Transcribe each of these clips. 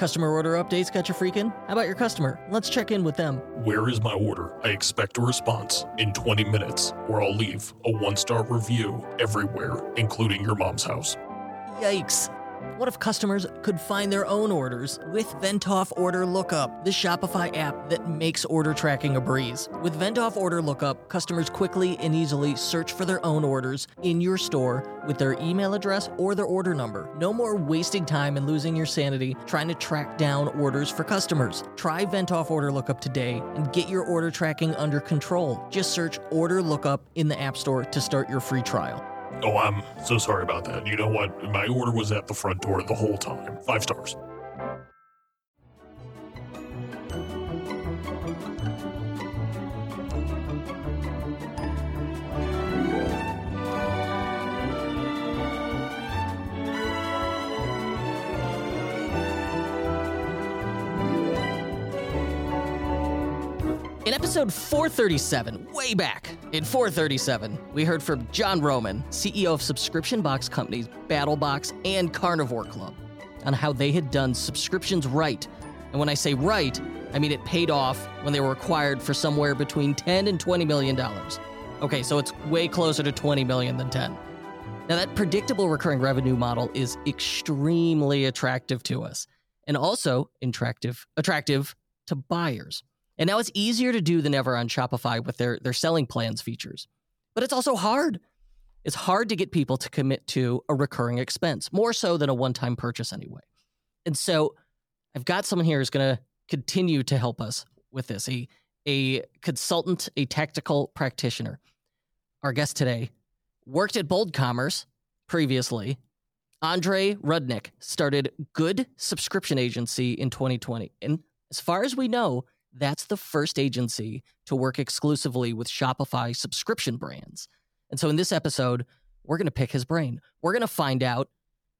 Customer order updates got you freaking? How about your customer? Let's check in with them. Where is my order? I expect a response in 20 minutes, or I'll leave a 1-star review everywhere, including your mom's house. Yikes. What if customers could find their own orders with Venntov Order Lookup, the Shopify app that makes order tracking a breeze? With Venntov Order Lookup, customers quickly and easily search for their own orders in your store with their email address or their order number. No more wasting time and losing your sanity trying to track down orders for customers. Try Venntov Order Lookup today and get your order tracking under control. Just search Order Lookup in the App Store to start your free trial. Oh, I'm so sorry about that. You know what? My order was at the front door the whole time. 5 stars. In episode 437, way back in 437, we heard from John Roman, CEO of subscription box companies Battlebox and Carnivore Club, on how they had done subscriptions right. And when I say right, I mean it paid off when they were acquired for somewhere between $10 and $20 million. Okay, so it's way closer to $20 million than $10. Now, that predictable recurring revenue model is extremely attractive to us, and also attractive to buyers. And now it's easier to do than ever on Shopify with their selling plans features. But it's also hard. It's hard to get people to commit to a recurring expense, more so than a one-time purchase anyway. And so I've got someone here who's going to continue to help us with this, a consultant, a tactical practitioner. Our guest today worked at Bold Commerce previously. Andriy Rudnyk started Good Subscription Agency in 2020. And as far as we know, that's the first agency to work exclusively with Shopify subscription brands. And so in this episode, we're going to pick his brain. We're going to find out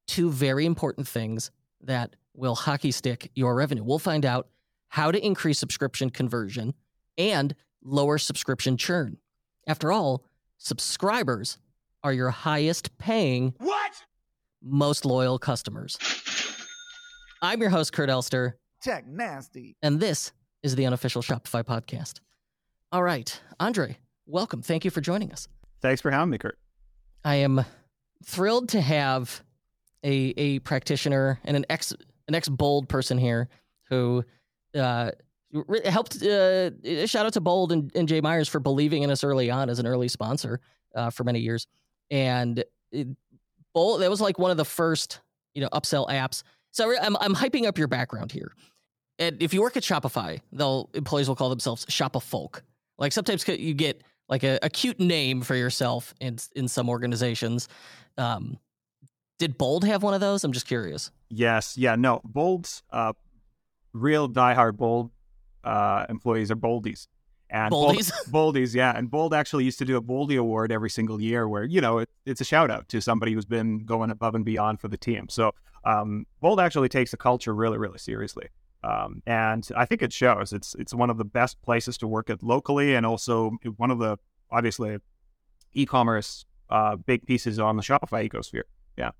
two very important things that will hockey stick your revenue. We'll find out how to increase subscription conversion and lower subscription churn. After all, subscribers are your highest paying, most loyal customers. I'm your host, Kurt Elster. Tech Nasty. And this is the unofficial Shopify podcast. All right, Andriy, welcome. Thank you for joining us. Thanks for having me, Kurt. I am thrilled to have a practitioner and an ex Bold person here who helped. Shout out to Bold and Jay Myers for believing in us early on as an early sponsor for many years. And Bold, that was like one of the first, upsell apps. So I'm hyping up your background here. And if you work at Shopify, employees will call themselves Shopifolk. Like sometimes you get like a cute name for yourself in some organizations. Did Bold have one of those? I'm just curious. Yes. Yeah. No. Bold's real diehard Bold employees are Boldies. And Boldies. Boldies. Yeah. And Bold actually used to do a Boldy award every single year, where it's a shout out to somebody who's been going above and beyond for the team. So Bold actually takes the culture really, really seriously. And I think it shows. It's one of the best places to work at locally, and also one of the, obviously, e-commerce big pieces on the Shopify ecosphere. Yeah.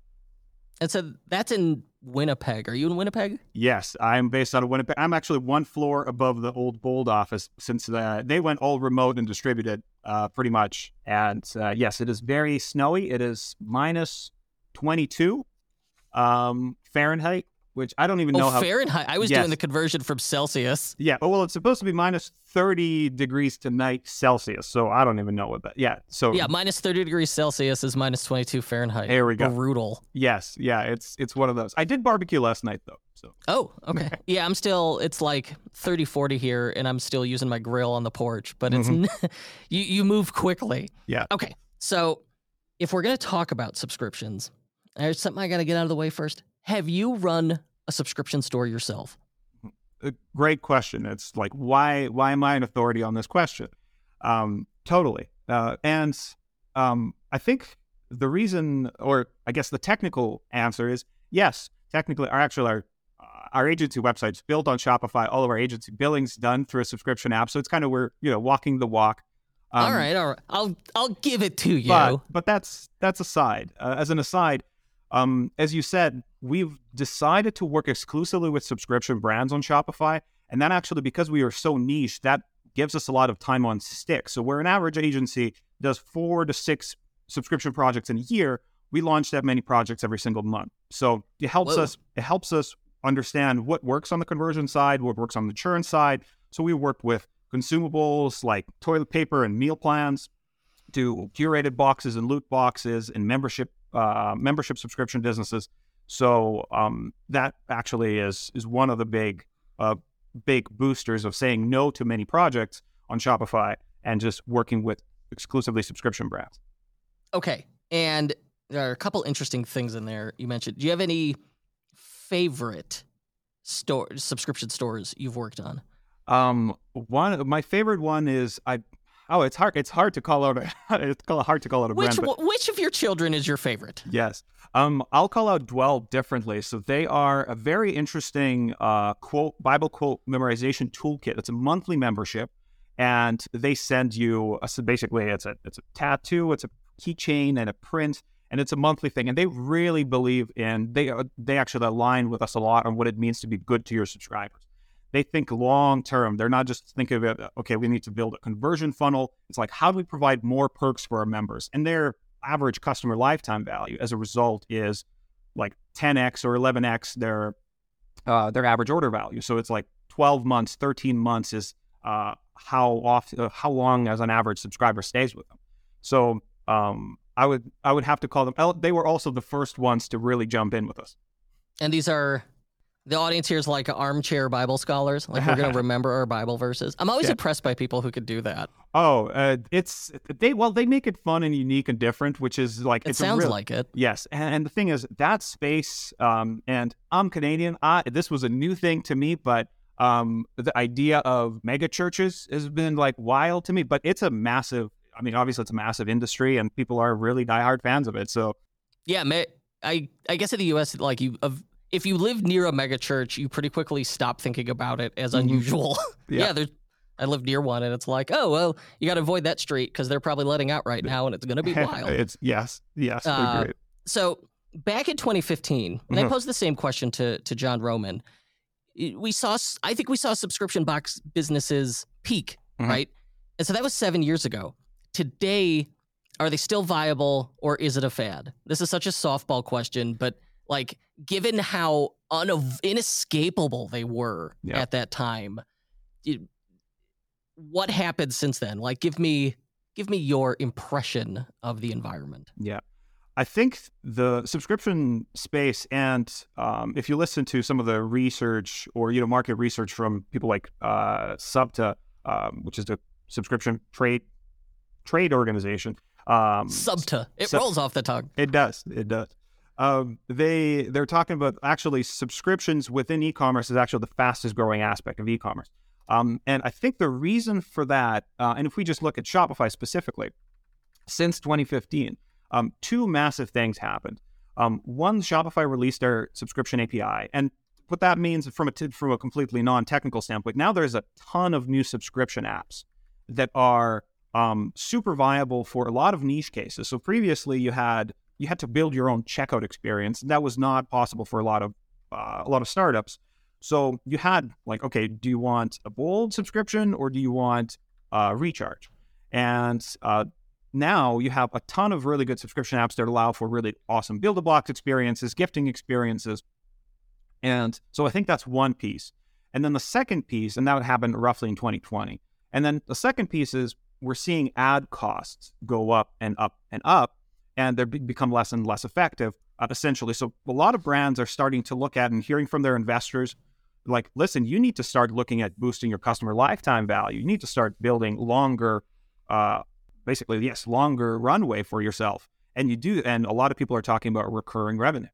And so that's in Winnipeg. Are you in Winnipeg? Yes, I'm based out of Winnipeg. I'm actually one floor above the old Bold office, since they went all remote and distributed pretty much. And yes, it is very snowy. It is minus 22 Fahrenheit. Which I don't even know how... Fahrenheit. I was doing the conversion from Celsius. Yeah. Well, it's supposed to be minus 30 degrees tonight Celsius. So I don't even know what that... Yeah. So... Yeah. Minus 30 degrees Celsius is minus 22 Fahrenheit. There we go. Brutal. Yes. Yeah. It's one of those. I did barbecue last night, though. So. Oh, okay. Yeah. I'm still... It's like 30, 40 here, and I'm still using my grill on the porch, but it's... Mm-hmm. you move quickly. Yeah. Okay. So if we're going to talk about subscriptions, there's something I got to get out of the way first. Have you run a subscription store yourself? A great question. It's like, why am I an authority on this question? Totally. And I think the reason, or I guess the technical answer is yes. Technically, our agency website's built on Shopify. All of our agency billing's done through a subscription app. So it's kind of we're walking the walk. All right. I'll give it to you. But that's aside. As an aside, as you said, we've decided to work exclusively with subscription brands on Shopify. And that actually, because we are so niche, that gives us a lot of time on stick. So where an average agency does 4 to 6 subscription projects in a year, we launch that many projects every single month. So it helps us, understand what works on the conversion side, what works on the churn side. So we worked with consumables like toilet paper and meal plans, to curated boxes and loot boxes and membership subscription businesses. So that actually is one of the big boosters of saying no to many projects on Shopify and just working with exclusively subscription brands. Okay. And there are a couple interesting things in there you mentioned. Do you have any favorite subscription stores you've worked on? It's hard to call out a brand. Which of your children is your favorite? Yes. I'll call out Dwell differently. So they are a very interesting Bible quote memorization toolkit. It's a monthly membership, and they send you basically it's a tattoo, it's a keychain, and a print, and it's a monthly thing. And they really believe in they actually align with us a lot on what it means to be good to your subscribers. They think long term. They're not just thinking about, okay, we need to build a conversion funnel. It's like, how do we provide more perks for our members? And their average customer lifetime value as a result is like 10x or 11x their average order value. So it's like 12 months, 13 months is how long as an average subscriber stays with them. So I would have to call them. They were also the first ones to really jump in with us. And these are. The audience here is like armchair Bible scholars. Like, we're going to remember our Bible verses. I'm always impressed by people who could do that. Oh, they make it fun and unique and different, which is like... It sounds like it. Yes. And the thing is, that space, and I'm Canadian. This was a new thing to me, but the idea of mega churches has been like wild to me. But it's a massive... I mean, obviously, it's a massive industry, and people are really diehard fans of it, so... Yeah, I guess in the U.S., like, you... If you live near a megachurch, you pretty quickly stop thinking about it as unusual. Yeah, I live near one, and it's like, oh, well, you got to avoid that street because they're probably letting out right now, and it's going to be wild. Yes. Great. So back in 2015, and I posed the same question to John Roman. I think we saw subscription box businesses peak, right? And so that was 7 years ago. Today, are they still viable, or is it a fad? This is such a softball question, but... Like, given how inescapable they were at that time, what happened since then? Like, give me your impression of the environment. Yeah, I think the subscription space, and if you listen to some of the research or market research from people like Subta, which is the subscription trade organization, Subta, it rolls off the tongue. It does. They're talking about actually subscriptions within e-commerce is actually the fastest growing aspect of e-commerce. And I think the reason for that, and if we just look at Shopify specifically, since 2015, two massive things happened. One, Shopify released their subscription API. And what that means from a completely non-technical standpoint, now there's a ton of new subscription apps that are super viable for a lot of niche cases. So previously you had to build your own checkout experience. That was not possible for a lot of startups. So you had like, okay, do you want a Bold subscription or do you want Recharge? And now you have a ton of really good subscription apps that allow for really awesome Build-A-Box experiences, gifting experiences. And so I think that's one piece. And then the second piece, and that happened roughly in 2020. And then the second piece is we're seeing ad costs go up and up and up. And they become less and less effective, essentially. So a lot of brands are starting to look at and hearing from their investors, like, listen, you need to start looking at boosting your customer lifetime value. You need to start building longer runway for yourself. And you do. And a lot of people are talking about recurring revenue.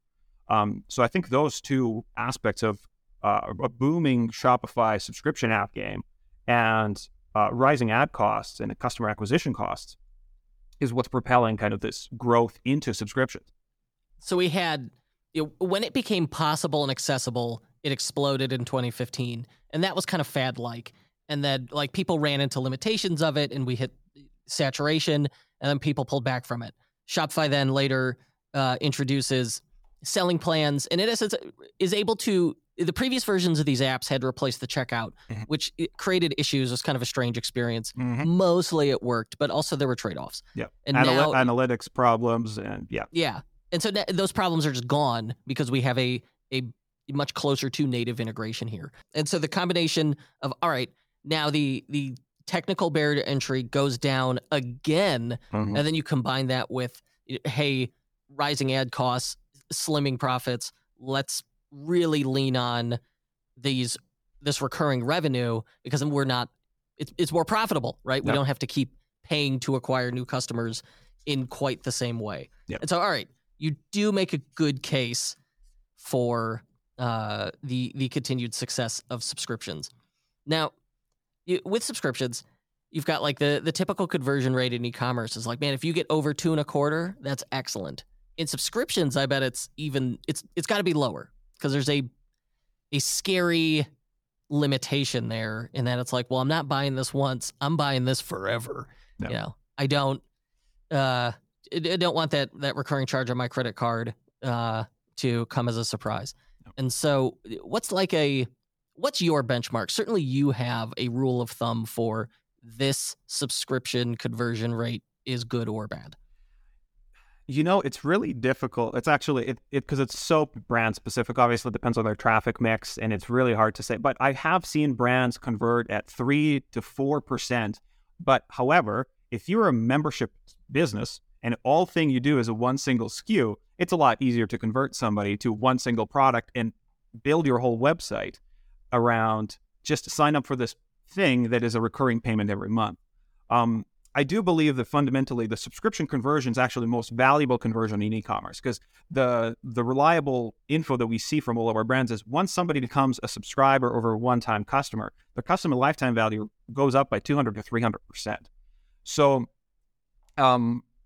So I think those two aspects of a booming Shopify subscription app game and rising ad costs and customer acquisition costs is what's propelling kind of this growth into subscriptions. So we had, when it became possible and accessible, it exploded in 2015. And that was kind of fad-like. And then like people ran into limitations of it and we hit saturation and then people pulled back from it. Shopify then later introduces selling plans, and it is able to. The previous versions of these apps had replaced the checkout, mm-hmm. which created issues. It was kind of a strange experience. Mm-hmm. Mostly it worked, but also there were trade-offs. Yeah, and now, analytics problems, and yeah. Yeah, and so those problems are just gone because we have a much closer to native integration here. And so the combination of, all right, now the technical barrier to entry goes down again, mm-hmm. and then you combine that with, hey, rising ad costs, slimming profits, let's really lean on this recurring revenue because we're not it's more profitable, right? Yep. We don't have to keep paying to acquire new customers in quite the same way. Yep. And so, all right, you do make a good case for the continued success of subscriptions. Now, with subscriptions, you've got like the typical conversion rate in e-commerce is like, man, if you get over 2.25, that's excellent. In subscriptions, I bet it's got to be lower. Because there's a scary limitation there in that it's like, well, I'm not buying this once. I'm buying this forever. No. You know, I don't want that recurring charge on my credit card to come as a surprise. No. And so what's your benchmark? Certainly you have a rule of thumb for this subscription conversion rate is good or bad. You know, it's really difficult. It's actually, because it's so brand specific, obviously it depends on their traffic mix and it's really hard to say, but I have seen brands convert at 3 to 4%. But however, if you're a membership business and all thing you do is a one single SKU, it's a lot easier to convert somebody to one single product and build your whole website around just sign up for this thing that is a recurring payment every month. I do believe that fundamentally the subscription conversion is actually the most valuable conversion in e-commerce because the reliable info that we see from all of our brands is once somebody becomes a subscriber over a one-time customer, the customer lifetime value goes up by 200 to 300%. So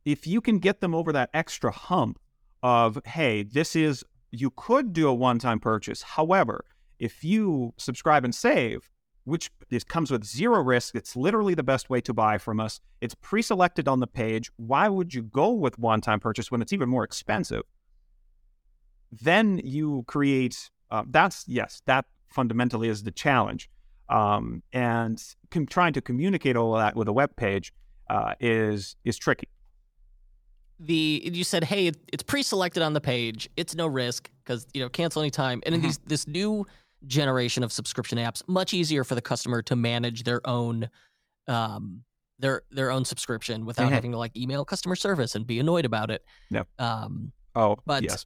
if you can get them over that extra hump of, hey, you could do a one-time purchase. However, if you subscribe and save, which this comes with zero risk. It's literally the best way to buy from us. It's pre-selected on the page. Why would you go with one-time purchase when it's even more expensive? Then you create, that fundamentally is the challenge. And trying to communicate all of that with a web page is tricky. You said, hey, it's pre-selected on the page. It's no risk because, cancel anytime. And in this new generation of subscription apps, much easier for the customer to manage their own their own subscription without having to email customer service and be annoyed about it. No. But yes.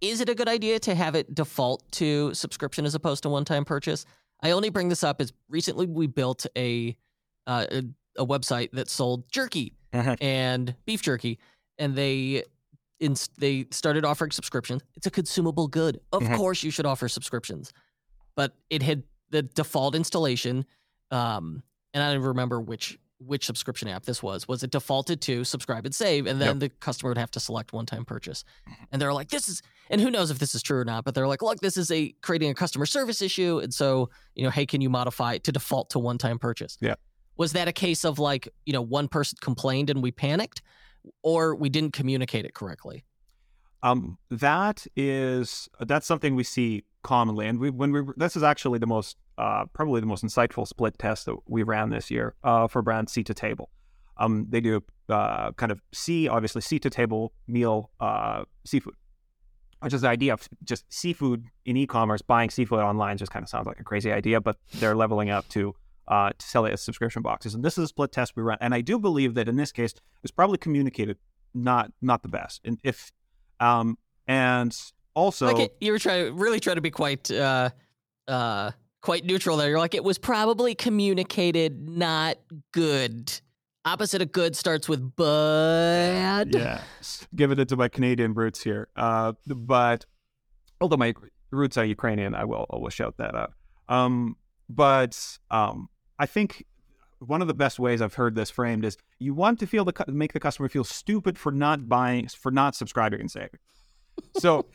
Is it a good idea to have it default to subscription as opposed to one-time purchase? I only bring this up is recently we built a website that sold jerky and beef jerky, and they started offering subscriptions. It's a consumable good. Of course you should offer subscriptions. But it had the default installation, and I don't even remember which subscription app this was. Was it defaulted to subscribe and save, and then the customer would have to select one-time purchase. And they're like, and who knows if this is true or not, but they're like, look, this is creating a customer service issue, and so, hey, can you modify it to default to one-time purchase? Yeah. Was that a case of one person complained and we panicked, or we didn't communicate it correctly? That's something we see commonly, and this is actually the most probably the most insightful split test that we ran this year for brand Sea to Table. They do kind of obviously Sea to Table meal seafood, which is the idea of just seafood in e-commerce. Buying seafood online just kind of sounds like a crazy idea, but they're leveling up to sell it as subscription boxes. And this is a split test we ran, and I do believe that in this case it was probably communicated not the best, and if. And also, you were trying to be quite neutral there. You're like, it was probably communicated not good. Opposite of good starts with bad. Yeah, giving it to my Canadian roots here. But although my roots are Ukrainian, I will always shout that out. I think one of the best ways I've heard this framed is you want to make the customer feel stupid for not buying, for not subscribing and saving. So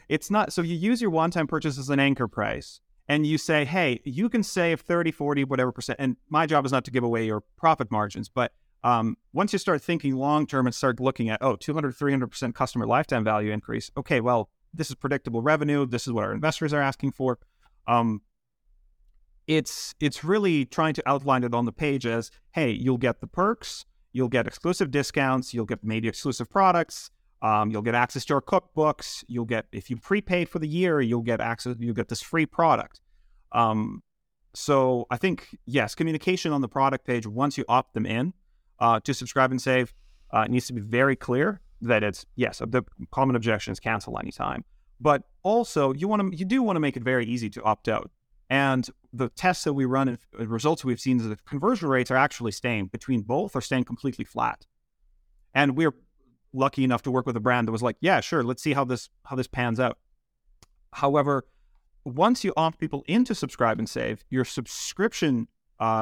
so you use your one-time purchase as an anchor price, and you say, hey, you can save 30, 40, whatever percent. And my job is not to give away your profit margins. But once you start thinking long-term and start looking at, 200, 300% customer lifetime value increase. Okay, well, this is predictable revenue. This is what our investors are asking for. It's really trying to outline it on the page as, hey, you'll get the perks, you'll get exclusive discounts, you'll get maybe exclusive products, you'll get access to our cookbooks, you'll get, if you prepaid for the year, you'll get access, you'll get this free product. So I think, yes, communication on the product page, once you opt them in to subscribe and save, it needs to be very clear that it's, yes, the common objection is cancel anytime. But also, you do want to make it very easy to opt out. And the tests that we run and results we've seen is that conversion rates are actually staying between both or staying completely flat. And we're lucky enough to work with a brand that was like, yeah, sure, let's see how this pans out. However, once you opt people into subscribe and save, your subscription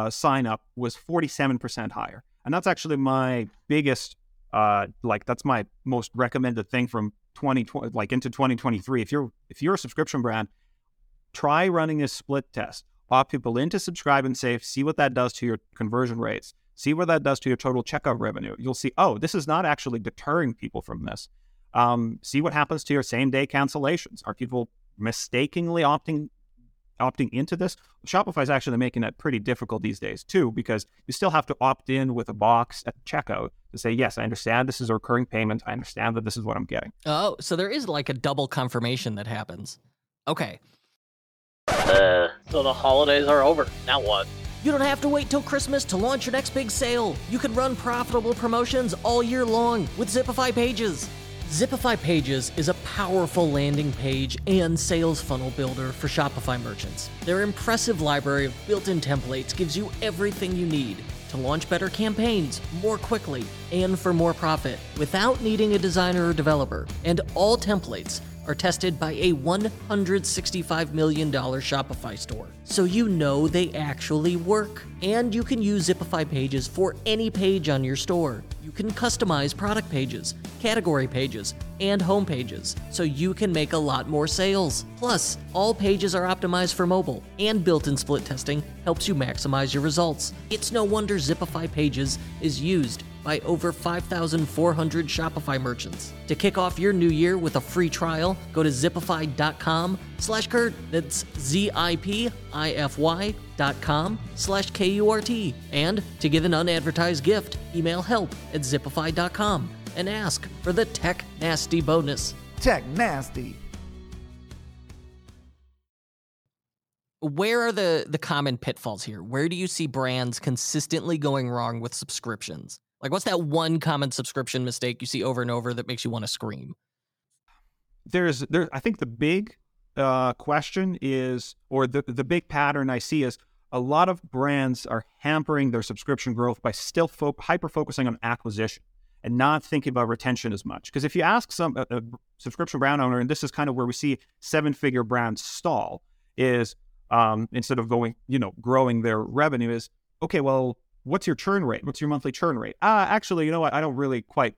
sign up was 47% higher. And that's actually my biggest, that's my most recommended thing from 2020, into 2023. If you're a subscription brand, try running a split test. Opt people into subscribe and save, see what that does to your conversion rates, see what that does to your total checkout revenue. You'll see, oh, this is not actually deterring people from this. See what happens to your same-day cancellations. Are people mistakenly opting into this? Shopify is actually making that pretty difficult these days too, because you still have to opt in with a box at checkout to say, yes, I understand this is a recurring payment. I understand that this is what I'm getting. Oh, so there is a double confirmation that happens. Okay. So the holidays are over. Now what? You don't have to wait till Christmas to launch your next big sale. You can run profitable promotions all year long with Zipify Pages. Zipify Pages is a powerful landing page and sales funnel builder for Shopify merchants. Their impressive library of built-in templates gives you everything you need to launch better campaigns more quickly and for more profit without needing a designer or developer. And all templates are tested by a $165 million Shopify store, so you know they actually work. And you can use Zipify Pages for any page on your store. You can customize product pages, category pages, and home pages, so you can make a lot more sales. Plus, all pages are optimized for mobile, and built-in split testing helps you maximize your results. It's no wonder Zipify Pages is used by over 5,400 Shopify merchants. To kick off your new year with a free trial, go to Zipify.com/Kurt. That's Zipify.com/KURT. And to get an unadvertised gift, email help@Zipify.com and ask for the Tech Nasty bonus. Tech Nasty. Where are the common pitfalls here? Where do you see brands consistently going wrong with subscriptions? What's that one common subscription mistake you see over and over that makes you want to scream? I think the big question is, or the big pattern I see is, a lot of brands are hampering their subscription growth by still hyper-focusing on acquisition and not thinking about retention as much. Because if you ask a subscription brand owner, and this is kind of where we see seven-figure brands stall, is instead of growing their revenue is, okay, well, what's your churn rate? What's your monthly churn rate? Actually, you know what? I don't really quite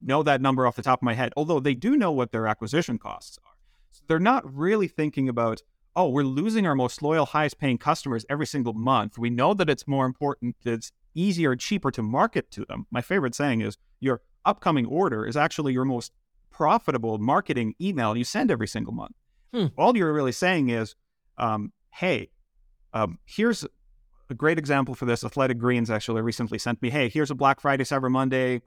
know that number off the top of my head, although they do know what their acquisition costs are. So they're not really thinking about, oh, we're losing our most loyal, highest paying customers every single month. We know that it's more important, it's easier and cheaper to market to them. My favorite saying is your upcoming order is actually your most profitable marketing email you send every single month. All you're really saying is, here's a great example for this. Athletic Greens actually recently sent me, hey, here's a Black Friday, Cyber Monday.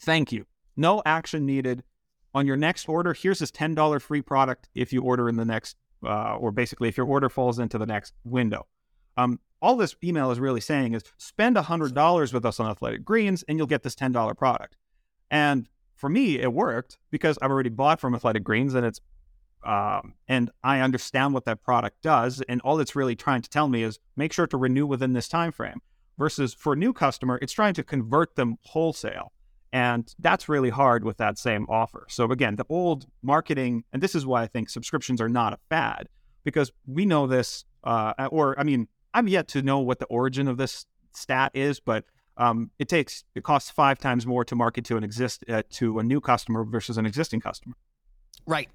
Thank you. No action needed. On your next order, here's this $10 free product if you order in the next, or basically if your order falls into the next window. All this email is really saying is spend $100 with us on Athletic Greens and you'll get this $10 product. And for me, it worked because I've already bought from Athletic Greens and it's, and I understand what that product does, and all it's really trying to tell me is make sure to renew within this time frame. Versus for a new customer, it's trying to convert them wholesale, and that's really hard with that same offer. So again, the old marketing, and this is why I think subscriptions are not a fad, because we know this. I'm yet to know what the origin of this stat is, but it costs 5 times more to market to to a new customer versus an existing customer. Right.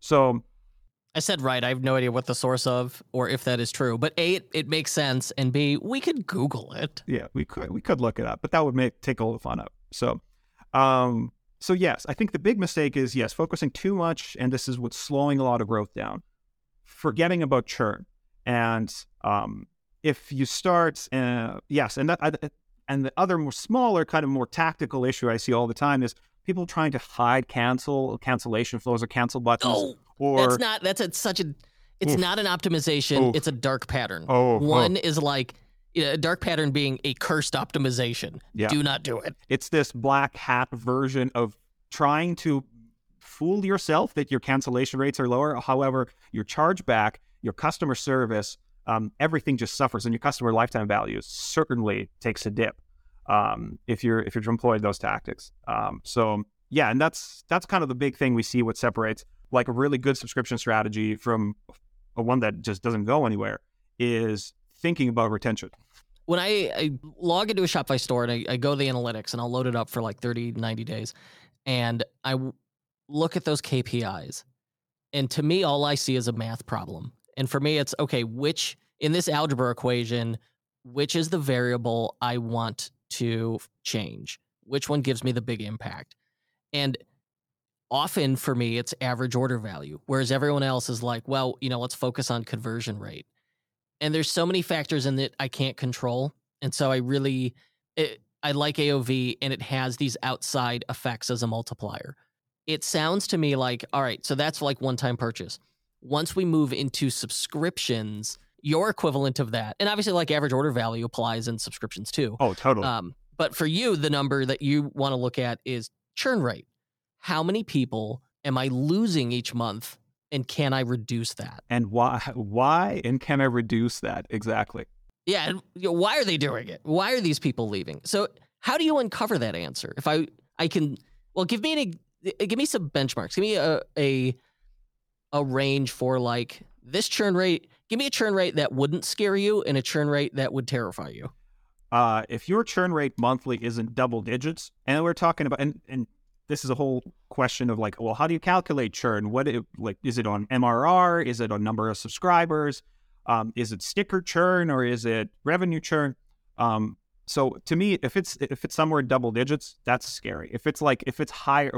So I said, right. I have no idea what the source of, or if that is true, but A, it makes sense. And B, we could Google it. Yeah, we could look it up, but that would take all the fun up. So, So yes, I think the big mistake is, yes, focusing too much, and this is what's slowing a lot of growth down, forgetting about churn. And if you start, and the other more smaller kind of more tactical issue I see all the time is people trying to hide cancellation flows or cancel buttons. Oh, or that's not an optimization. Oof. It's a dark pattern. One is like, a dark pattern being a cursed optimization. Yeah. Do not do it. It's this black hat version of trying to fool yourself that your cancellation rates are lower. However, your chargeback, your customer service, everything just suffers, and your customer lifetime value certainly takes a dip if you're employing those tactics. And that's kind of the big thing we see. What separates like a really good subscription strategy from a one that just doesn't go anywhere is thinking about retention. When I log into a Shopify store and I go to the analytics and I'll load it up for like 30, 90 days, and I look at those KPIs, and to me, all I see is a math problem. And for me, it's, okay, which in this algebra equation, which is the variable I want to change? Which one gives me the big impact? And often for me, it's average order value, whereas everyone else is like, well, let's focus on conversion rate. And there's so many factors in that I can't control. And so I like AOV, and it has these outside effects as a multiplier. It sounds to me like, all right, so that's like one-time purchase. Once we move into subscriptions, your equivalent of that, and obviously like average order value applies in subscriptions too. Oh, totally. But for you, the number that you want to look at is churn rate. How many people am I losing each month, and can I reduce that? And why, and can I reduce that? Exactly. Yeah, and why are they doing it? Why are these people leaving? So how do you uncover that answer? If I can, well, give me some benchmarks. Give me a range for like this churn rate. Give me a churn rate that wouldn't scare you and a churn rate that would terrify you. If your churn rate monthly isn't double digits, and we're talking about, and this is a whole question of like, well, how do you calculate churn? Is it on MRR? Is it on number of subscribers? Is it sticker churn or is it revenue churn? So to me, if it's somewhere in double digits, that's scary. If it's higher,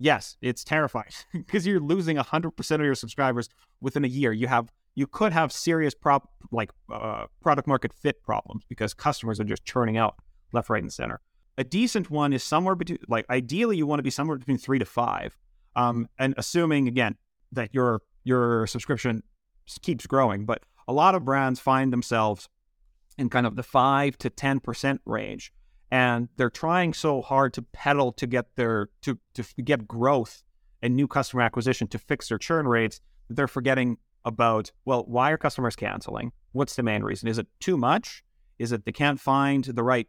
it's terrifying because you're losing 100% of your subscribers within a year. You could have serious product market fit problems because customers are just churning out left, right, and center. A decent one is somewhere between, ideally you want to be somewhere between 3 to 5, and assuming again that your subscription keeps growing. But a lot of brands find themselves in kind of the 5 to 10% range. And they're trying so hard to pedal to get get growth and new customer acquisition to fix their churn rates that they're forgetting about, well, why are customers canceling? What's the main reason? Is it too much? Is it they can't find the right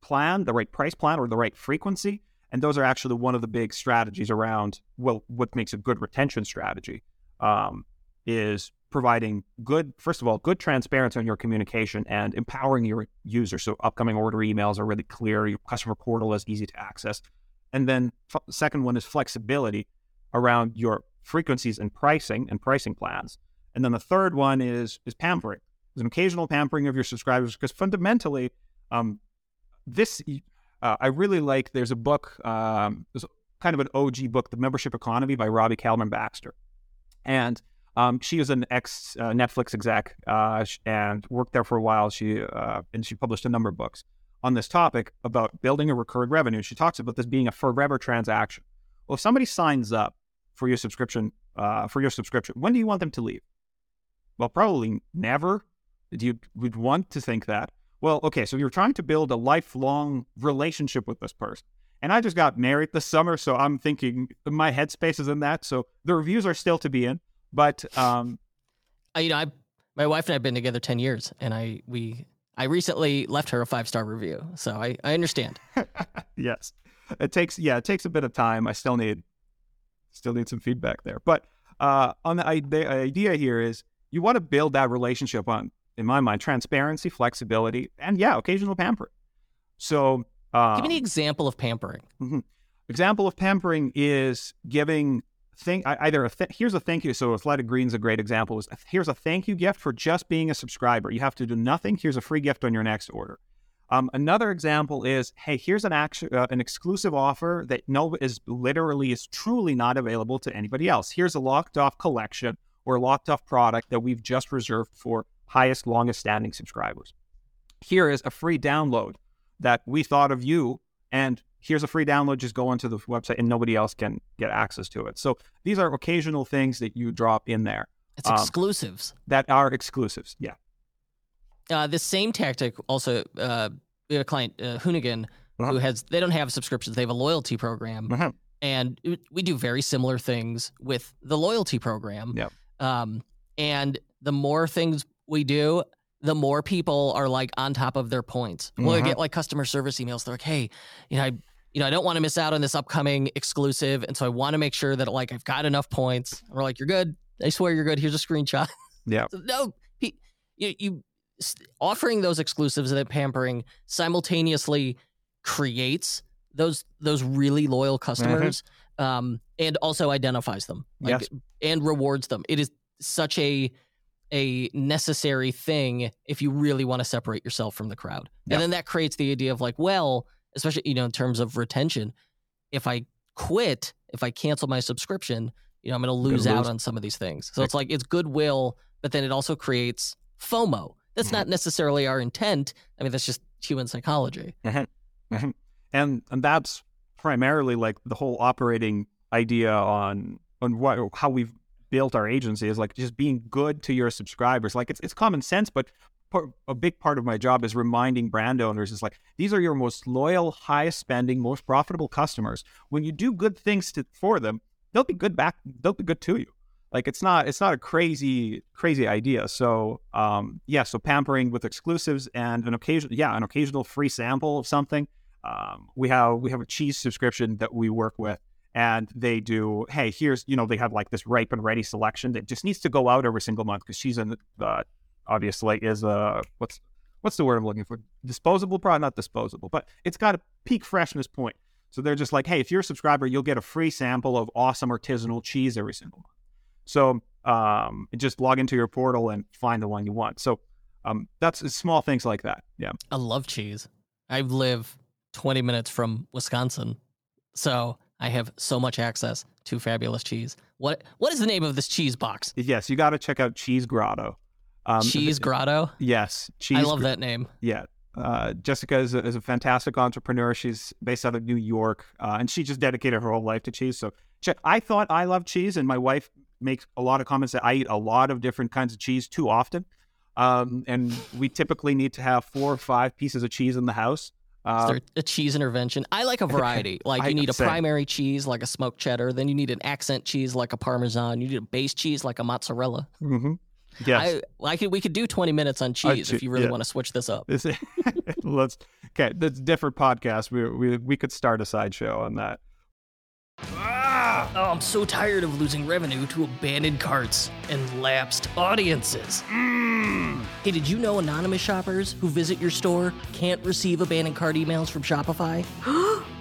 plan, the right price plan, or the right frequency? And those are actually one of the big strategies around, well, what makes a good retention strategy is providing good transparency on your communication and empowering your users. So upcoming order emails are really clear. Your customer portal is easy to access. And then second one is flexibility around your frequencies and pricing plans. And then the third one is pampering. There's an occasional pampering of your subscribers because fundamentally, I really like, there's a book, there's kind of an OG book, The Membership Economy by Robbie Calvin Baxter. And she was an ex-Netflix exec and worked there for a while. She published a number of books on this topic about building a recurring revenue. She talks about this being a forever transaction. Well, if somebody signs up for your subscription, when do you want them to leave? Well, probably never. We'd want to think that. Well, okay, so you're trying to build a lifelong relationship with this person. And I just got married this summer, so I'm thinking my headspace is in that. So the reviews are still to be in. But my wife and I have been together 10 years, and I recently left her a 5-star review, so I understand. Yes, it takes a bit of time. I still need some feedback there. But on the idea here is you want to build that relationship on, in my mind, transparency, flexibility, and occasional pampering. So give me an example of pampering. Mm-hmm. Example of pampering is giving. Here's a thank you. So Athletic Greens, a great example, is here's a thank you gift for just being a subscriber. You have to do nothing. Here's a free gift on your next order. Another example is, hey, here's an exclusive offer that is truly not available to anybody else. Here's a locked off collection or locked off product that we've just reserved for highest, longest standing subscribers. Here is a free download that we thought of you, and here's a free download. Just go onto the website and nobody else can get access to it. So these are occasional things that you drop in there. It's exclusives. That are exclusives, yeah. The same tactic also, we have a client, Hoonigan, who they don't have subscriptions. They have a loyalty program. Uh-huh. And we do very similar things with the loyalty program. Yeah. And the more things we do, the more people are like on top of their points. We'll get like customer service emails. They're like, hey, I don't want to miss out on this upcoming exclusive. And so I want to make sure that like, I've got enough points. And we're like, you're good. I swear you're good. Here's a screenshot. Yeah. So, no, you offering those exclusives and then pampering simultaneously creates those really loyal customers, and also identifies them, and rewards them. It is such a necessary thing if you really want to separate yourself from the crowd. Yeah. And then that creates the idea of like, well, especially, in terms of retention, if I quit, if I cancel my subscription, I'm going to lose out on some of these things. So it's like, it's goodwill, but then it also creates FOMO. That's not necessarily our intent. I mean, that's just human psychology. And that's primarily like the whole operating idea on how we've built our agency is like just being good to your subscribers. Like it's common sense, but a big part of my job is reminding brand owners is like, these are your most loyal, highest spending, most profitable customers. When you do good things for them, they'll be good back. They'll be good to you. Like it's not a crazy idea. So so pampering with exclusives and an occasional free sample of something. We have a cheese subscription that we work with, and they do. Hey, here's they have like this ripe and ready selection that just needs to go out every single month because cheese obviously is a what's the word I'm looking for? Disposable product, not disposable, but it's got a peak freshness point. So they're just like, hey, if you're a subscriber, you'll get a free sample of awesome artisanal cheese every single month. So just log into your portal and find the one you want. So that's small things like that. Yeah. I love cheese. I live 20 minutes from Wisconsin, so I have so much access to fabulous cheese. What is the name of this cheese box? Yes, you got to check out Cheese Grotto. Cheese Grotto? Yes. Cheese I love that name. Yeah. Jessica is a fantastic entrepreneur. She's based out of New York, and she just dedicated her whole life to cheese. So I thought I loved cheese, and my wife makes a lot of comments that I eat a lot of different kinds of cheese too often. And we typically need to have 4 or 5 pieces of cheese in the house. Is there a cheese intervention? I like a variety. Like you need a primary cheese, like a smoked cheddar. Then you need an accent cheese, like a Parmesan. You need a base cheese, like a mozzarella. Mm-hmm. Yes. We could do 20 minutes on cheese if you really want to switch this up. That's a different podcast. We could start a sideshow on that. I'm so tired of losing revenue to abandoned carts and lapsed audiences. Hey, did you know anonymous shoppers who visit your store can't receive abandoned cart emails from Shopify?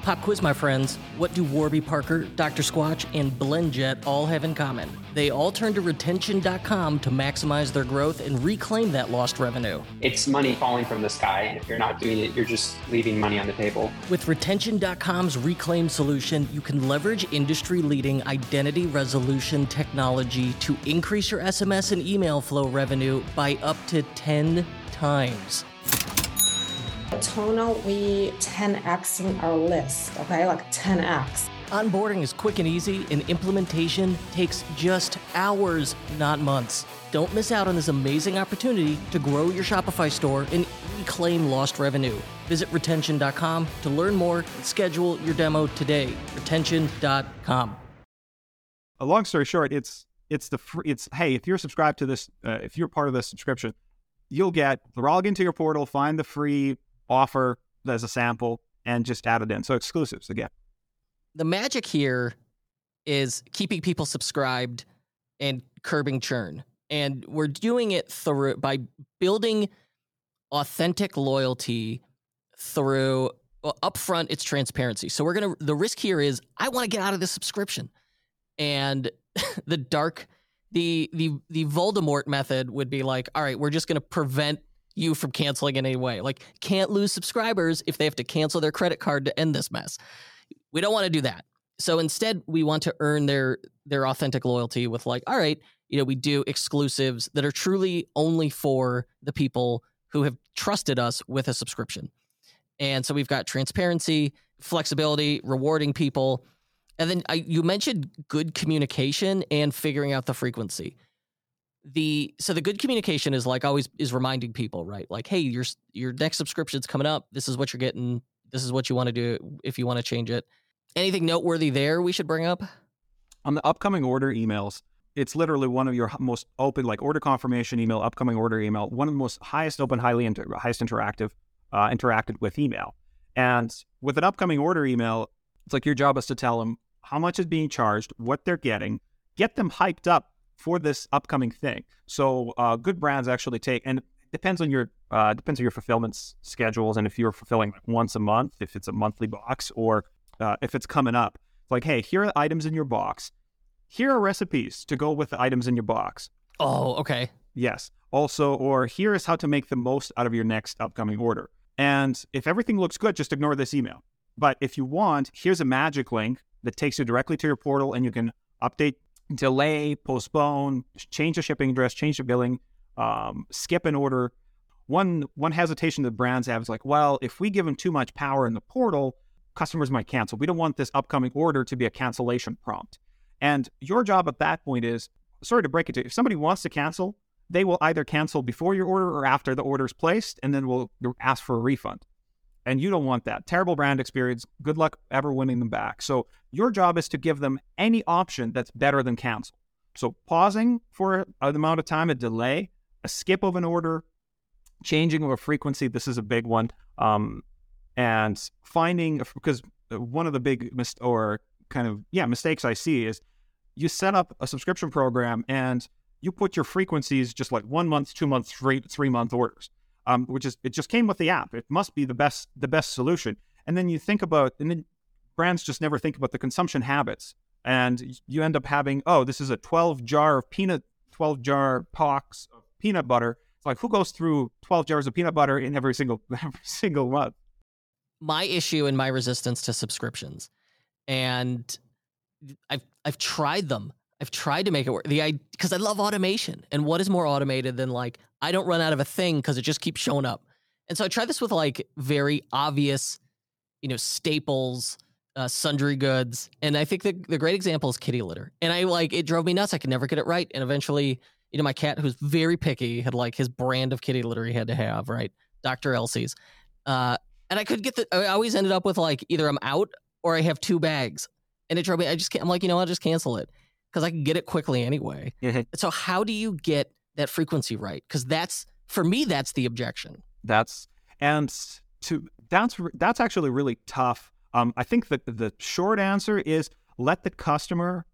Pop quiz, my friends. What do Warby Parker, Dr. Squatch, and BlendJet all have in common? They all turn to Retention.com to maximize their growth and reclaim that lost revenue. It's money falling from the sky, and if you're not doing it, you're just leaving money on the table. With Retention.com's Reclaim solution, you can leverage industry-leading identity resolution technology to increase your SMS and email flow revenue by up to 10 times. Total, we 10xing our list, okay? Like 10x. Onboarding is quick and easy, and implementation takes just hours, not months. Don't miss out on this amazing opportunity to grow your Shopify store and reclaim lost revenue. Visit Retention.com to learn more and schedule your demo today. Retention.com. A long story short, hey, if you're subscribed to this, if you're part of this subscription, you'll get log into your portal, find the free offer as a sample, and just add it in. So exclusives again. The magic here is keeping people subscribed and curbing churn. And we're doing it by building authentic loyalty through upfront. It's transparency. So the risk here is I want to get out of this subscription, and the dark. The Voldemort method would be like, all right, we're just going to prevent you from canceling in any way. Like, can't lose subscribers if they have to cancel their credit card to end this mess. We don't want to do that. So instead, we want to earn their authentic loyalty with, like, all right, you know, we do exclusives that are truly only for the people who have trusted us with a subscription. And so we've got transparency, flexibility, rewarding people. And then you mentioned good communication and figuring out the frequency. So the good communication is like always is reminding people, right? Like, hey, your next subscription's coming up. This is what you're getting. This is what you want to do if you want to change it. Anything noteworthy there we should bring up? On the upcoming order emails, it's literally one of your most open, like order confirmation email, upcoming order email, one of the most highest open, highest interactive, interacted with email. And with an upcoming order email, it's like your job is to tell them how much is being charged, what they're getting, get them hyped up for this upcoming thing. So good brands actually take, and it depends on your fulfillment schedules, and if you're fulfilling like once a month, if it's a monthly box, or if it's coming up, it's like, hey, here are items in your box. Here are recipes to go with the items in your box. Oh, okay. Yes. Also, or here is how to make the most out of your next upcoming order. And if everything looks good, just ignore this email. But if you want, here's a magic link that takes you directly to your portal, and you can update, delay, postpone, change the shipping address, change the billing, skip an order. One hesitation that brands have is like, well, if we give them too much power in the portal, customers might cancel. We don't want this upcoming order to be a cancellation prompt. And your job at that point is, sorry to break it to you, if somebody wants to cancel, they will either cancel before your order or after the order is placed, and then will ask for a refund. And you don't want that. Terrible brand experience. Good luck ever winning them back. So your job is to give them any option that's better than cancel. So pausing for an amount of time, a delay, a skip of an order, changing of a frequency. This is a big one. And finding, because one of the big mistakes I see is you set up a subscription program and you put your frequencies just like 1 month, 2 months, three month orders. It just came with the app. It must be the best solution. And then brands just never think about the consumption habits, and you end up having, this is a 12 jar box of peanut butter. It's like, who goes through 12 jars of peanut butter in every single month? My issue and my resistance to subscriptions, and I've tried them. I've tried to make it work because I love automation. And what is more automated than, like, I don't run out of a thing because it just keeps showing up. And so I tried this with like very obvious, staples, sundry goods. And I think the great example is kitty litter. And it drove me nuts. I could never get it right. And eventually, my cat, who's very picky, had like his brand of kitty litter he had to have, right? Dr. Elsie's. And I could I always ended up with like either I'm out or I have two bags. And it drove me, I'm like, I'll just cancel it, because I can get it quickly anyway. Mm-hmm. So how do you get that frequency right? Because that's the objection. That's actually really tough. I think the short answer is let the customer,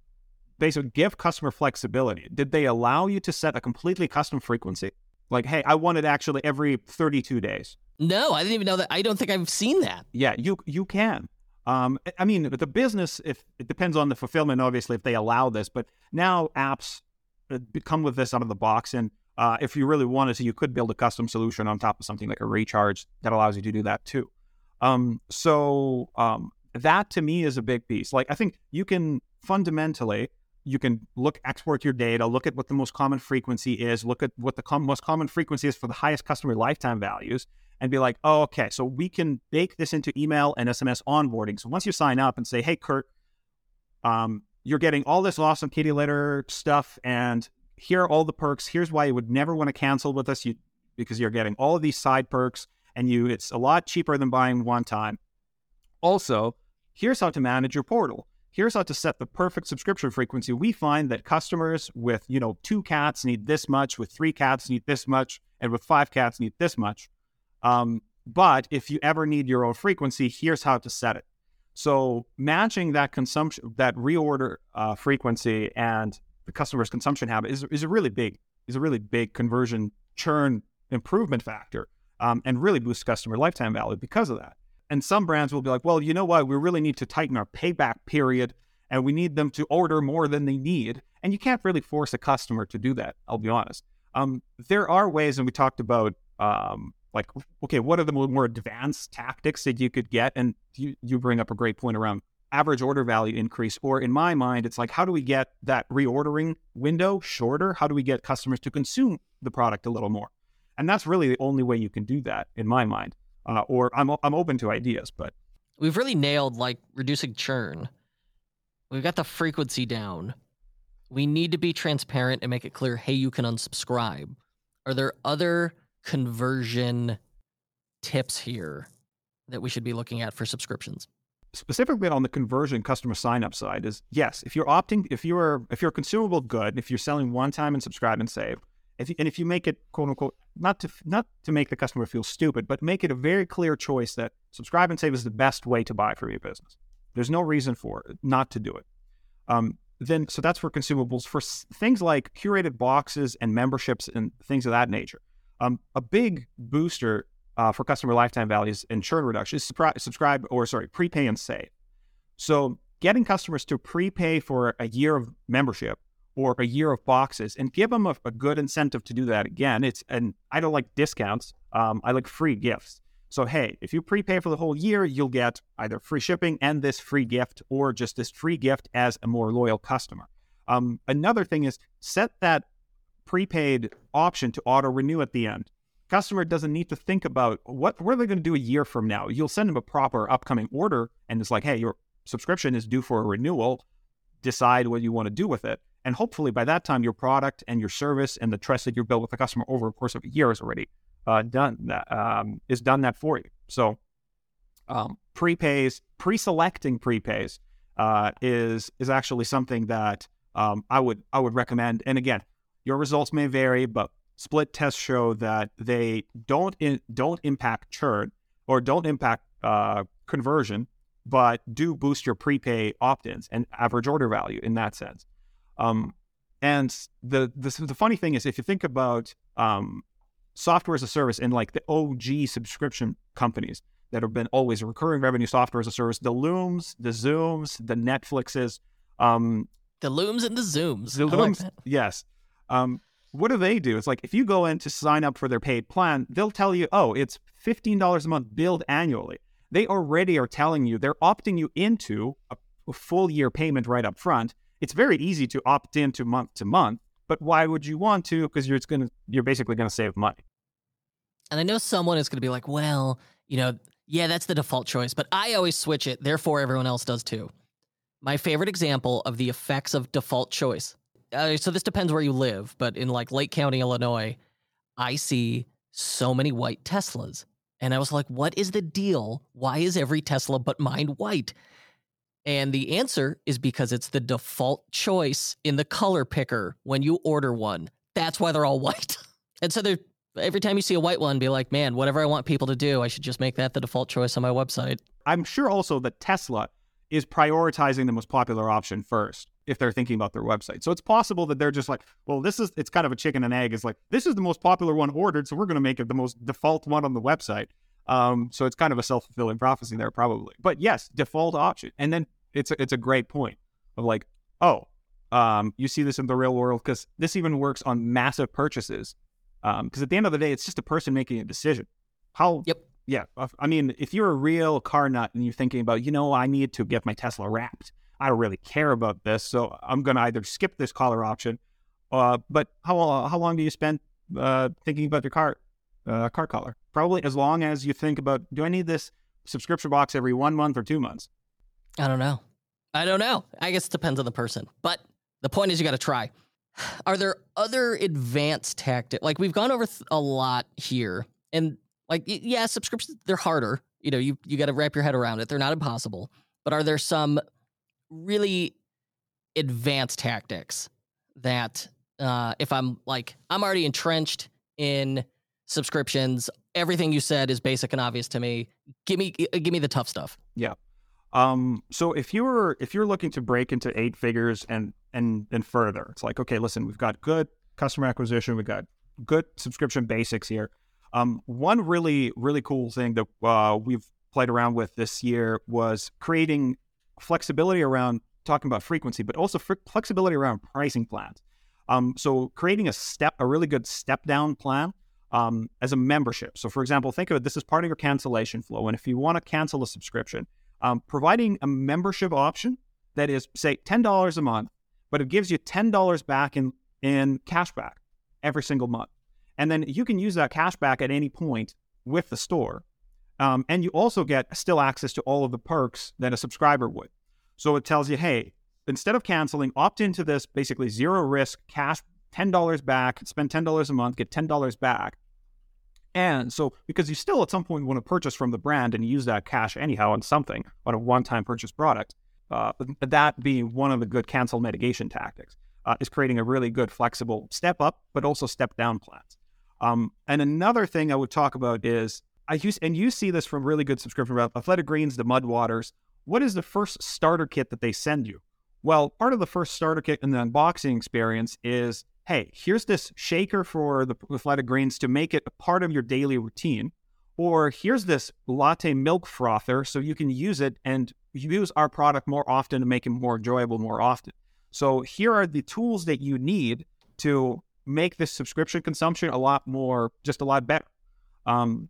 basically give customer flexibility. Did they allow you to set a completely custom frequency? Like, hey, I want it actually every 32 days. No, I didn't even know that. I don't think I've seen that. Yeah, you can. The business, if it depends on the fulfillment, obviously, if they allow this, but now apps come with this out of the box. And if you really wanted to, you could build a custom solution on top of something like a Recharge that allows you to do that too. That to me is a big piece. Like, I think export your data, look at what the most common frequency is, look at what the most common frequency is for the highest customer lifetime values, and be like, okay, so we can bake this into email and SMS onboarding. So once you sign up and say, hey, Kurt, you're getting all this awesome kitty litter stuff, and here are all the perks. Here's why you would never want to cancel with us, because you're getting all of these side perks, and it's a lot cheaper than buying one time. Also, here's how to manage your portal. Here's how to set the perfect subscription frequency. We find that customers with, two cats need this much, with three cats need this much, and with five cats need this much. But if you ever need your own frequency, here's how to set it. So matching that consumption, that reorder frequency, and the customer's consumption habit is a really big conversion churn improvement factor, and really boosts customer lifetime value because of that. And some brands will be like, well, you know what? We really need to tighten our payback period, and we need them to order more than they need. And you can't really force a customer to do that. I'll be honest. There are ways, and we talked about like, okay, what are the more advanced tactics that you could get? And you bring up a great point around average order value increase, or in my mind, it's like, how do we get that reordering window shorter? How do we get customers to consume the product a little more? And that's really the only way you can do that, in my mind. Or I'm open to ideas, but we've really nailed like reducing churn. We've got the frequency down. We need to be transparent and make it clear, hey, you can unsubscribe. Are there other conversion tips here that we should be looking at for subscriptions? Specifically on the conversion customer sign-up side is, yes, if you're a consumable good, if you're selling one time and subscribe and save, if you make it, quote unquote, not to make the customer feel stupid, but make it a very clear choice that subscribe and save is the best way to buy from your business. There's no reason for it, not to do it. Then, so that's for consumables. For things like curated boxes and memberships and things of that nature, a big booster for customer lifetime values and churn reduction is prepay and save. So getting customers to prepay for a year of membership or a year of boxes and give them a good incentive to do that. Again, I don't like discounts. I like free gifts. So, hey, if you prepay for the whole year, you'll get either free shipping and this free gift, or just this free gift as a more loyal customer. Another thing is set that prepaid option to auto-renew at the end. Customer doesn't need to think about what are they going to do a year from now. You'll send them a proper upcoming order, and it's like, hey, your subscription is due for a renewal. Decide what you want to do with it. And hopefully by that time, your product and your service and the trust that you've built with the customer over the course of a year is already done that for you. So pre-selecting prepays is actually something that I would recommend. And again, your results may vary, but split tests show that they don't impact churn or don't impact conversion, but do boost your prepay opt-ins and average order value in that sense. And the funny thing is, if you think about software as a service and like the OG subscription companies that have been always recurring revenue software as a service, the Looms, the Zooms, the Netflixes. The Looms and the Zooms. The Looms, like, yes. What do they do? It's like, if you go in to sign up for their paid plan, they'll tell you, oh, it's $15 a month billed annually. They already are telling you, they're opting you into a full year payment right up front. It's very easy to opt into month to month. But why would you want to? Because you're basically going to save money. And I know someone is going to be like, well, you know, yeah, that's the default choice, but I always switch it. Therefore, everyone else does too. My favorite example of the effects of default choice. So this depends where you live, but in like Lake County, Illinois, I see so many white Teslas. And I was like, what is the deal? Why is every Tesla but mine white? And the answer is because it's the default choice in the color picker when you order one. That's why they're all white. And so every time you see a white one, be like, man, whatever I want people to do, I should just make that the default choice on my website. I'm sure also that Tesla is prioritizing the most popular option first if they're thinking about their website. So it's possible that they're just like, well, it's kind of a chicken and egg. It's like, this is the most popular one ordered, so we're going to make it the most default one on the website. So it's kind of a self-fulfilling prophecy there probably. But yes, default option. And then it's a great point of like, you see this in the real world because this even works on massive purchases. Because at the end of the day, it's just a person making a decision. Yep. Yeah. I mean, if you're a real car nut and you're thinking about, you know, I need to get my Tesla wrapped. I don't really care about this. So I'm going to either skip this color option. But how long do you spend thinking about your car color? Probably as long as you think about, do I need this subscription box every 1 month or 2 months? I don't know. I guess it depends on the person. But the point is you got to try. Are there other advanced tactics? Like, we've gone over a lot here. And like, yeah, subscriptions, they're harder. You know, you got to wrap your head around it. They're not impossible. But are there some really advanced tactics that if I'm like, I'm already entrenched in subscriptions, everything you said is basic and obvious to me. Give me the tough stuff. Yeah. So if you're looking to break into eight figures and further, it's like, okay, listen, we've got good customer acquisition. We've got good subscription basics here. One really, really cool thing that we've played around with this year was creating flexibility around talking about frequency, but also flexibility around pricing plans. So creating a really good step down plan as a membership. So for example, think of it, this is part of your cancellation flow. And if you want to cancel a subscription, providing a membership option that is, say, $10 a month, but it gives you $10 back in cash back every single month. And then you can use that cash back at any point with the store. And you also get still access to all of the perks that a subscriber would. So it tells you, hey, instead of canceling, opt into this basically zero risk cash, $10 back, spend $10 a month, get $10 back. And so, because you still at some point want to purchase from the brand and use that cash anyhow on something, on a one-time purchase product, that being one of the good cancel mitigation tactics, is creating a really good flexible step up, but also step down plans. And another thing I would talk about is, you see this from really good subscription, Athletic Greens, the Mud Waters. What is the first starter kit that they send you? Well, part of the first starter kit in the unboxing experience is, hey, here's this shaker for the Athletic Greens to make it a part of your daily routine. Or here's this latte milk frother so you can use it and use our product more often to make it more enjoyable more often. So here are the tools that you need to make this subscription consumption a lot more, just a lot better. Same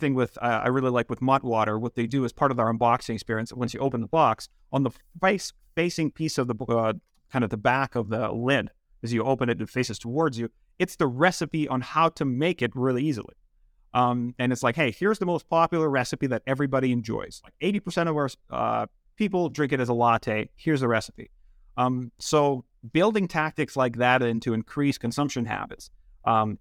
thing with, I really like with Mud Water. What they do as part of their unboxing experience, once you open the box, on the facing piece of the, kind of the back of the lid, as you open it, it faces towards you. It's the recipe on how to make it really easily. And it's like, hey, here's the most popular recipe that everybody enjoys. Like 80% of our people drink it as a latte. Here's the recipe. So building tactics like that into increased consumption habits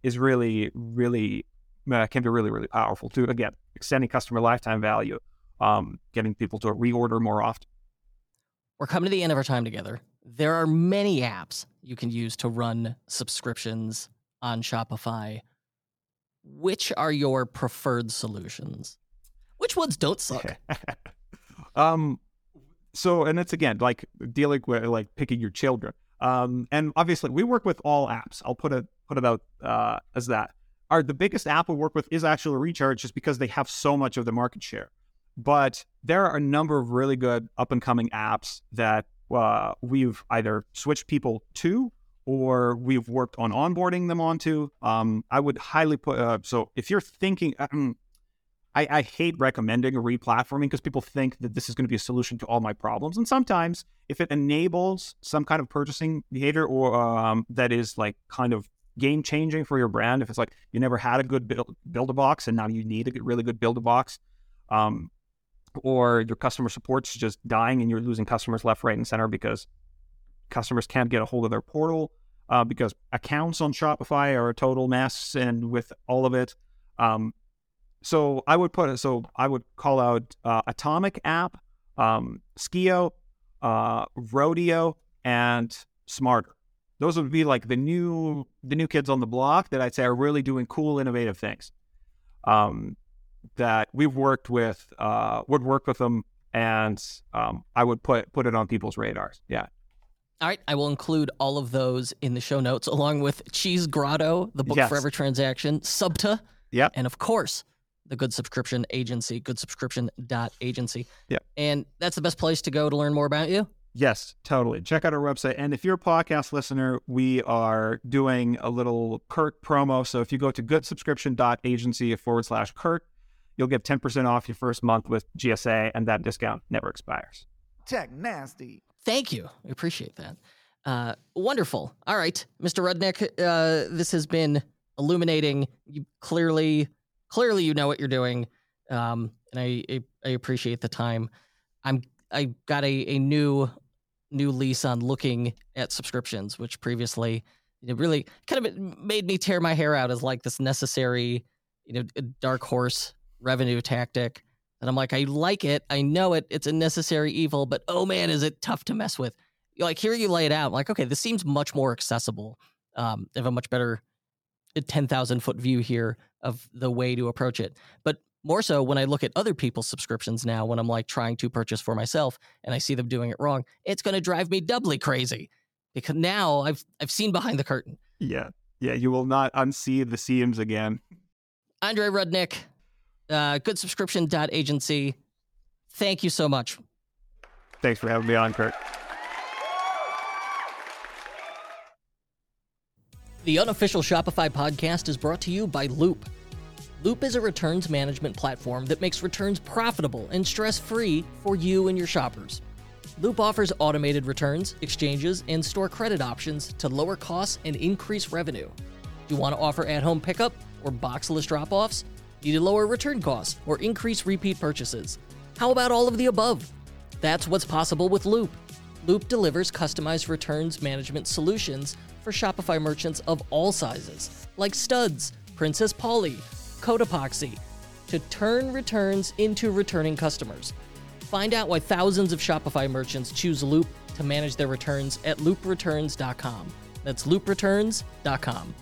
is really, really, can be really, really powerful too. Again, extending customer lifetime value, getting people to reorder more often. We're coming to the end of our time together. There are many apps you can use to run subscriptions on Shopify. Which are your preferred solutions? Which ones don't suck? So, and it's again, like dealing with, like picking your children. And obviously we work with all apps. I'll put it out as that. The biggest app we work with is actually Recharge, just because they have so much of the market share. But there are a number of really good up-and-coming apps that we've either switched people to or we've worked on onboarding them onto. I would highly put... so if you're thinking... I hate recommending a replatforming because people think that this is going to be a solution to all my problems. And sometimes if it enables some kind of purchasing behavior or that is like kind of game-changing for your brand, if it's like you never had a good Build-A-Box and now you need a really good Build-A-Box, or your customer support's just dying and you're losing customers left, right, and center because customers can't get a hold of their portal because accounts on Shopify are a total mess and with all of it. So I would call out Awtomic app, Skio, Rodeo, and Smartrr. Those would be like the new kids on the block that I'd say are really doing cool, innovative things. That we've worked with, would work with them, and I would put it on people's radars. Yeah. All right, I will include all of those in the show notes, along with Cheese Grotto, the Book Forever transaction, Subta, and of course the Good Subscription Agency, goodsubscription.agency. Yeah. And that's the best place to go to learn more about you. Yes, totally. Check out our website. And if you're a podcast listener, we are doing a little Kurt promo. So if you go to goodsubscription.agency/Kurt, you'll get 10% off your first month with GSA, and that discount never expires. Tech nasty. Thank you. I appreciate that. Wonderful. All right, Mr. Rudnyk, this has been illuminating. You clearly you know what you're doing, and I appreciate the time. I got a new lease on looking at subscriptions, which previously it really kind of made me tear my hair out as like this necessary, dark horse revenue tactic. And I'm like, I like it. I know it. It's a necessary evil, but oh man, is it tough to mess with. Like here you lay it out. I'm like, okay, this seems much more accessible. I have a much better 10,000 foot view here of the way to approach it. But more so when I look at other people's subscriptions now, when I'm like trying to purchase for myself and I see them doing it wrong, it's going to drive me doubly crazy because now I've seen behind the curtain. Yeah. Yeah. You will not unsee the seams again. Andriy Rudnyk, goodsubscription.agency. Thank you so much. Thanks for having me on, Kurt. The unofficial Shopify podcast is brought to you by Loop. Loop is a returns management platform that makes returns profitable and stress-free for you and your shoppers. Loop offers automated returns, exchanges, and store credit options to lower costs and increase revenue. Do you want to offer at-home pickup or boxless drop-offs? Need to lower return costs or increase repeat purchases? How about all of the above? That's what's possible with Loop. Loop delivers customized returns management solutions for Shopify merchants of all sizes, like Studs, Princess Polly, Code Epoxy, to turn returns into returning customers. Find out why thousands of Shopify merchants choose Loop to manage their returns at loopreturns.com. That's loopreturns.com.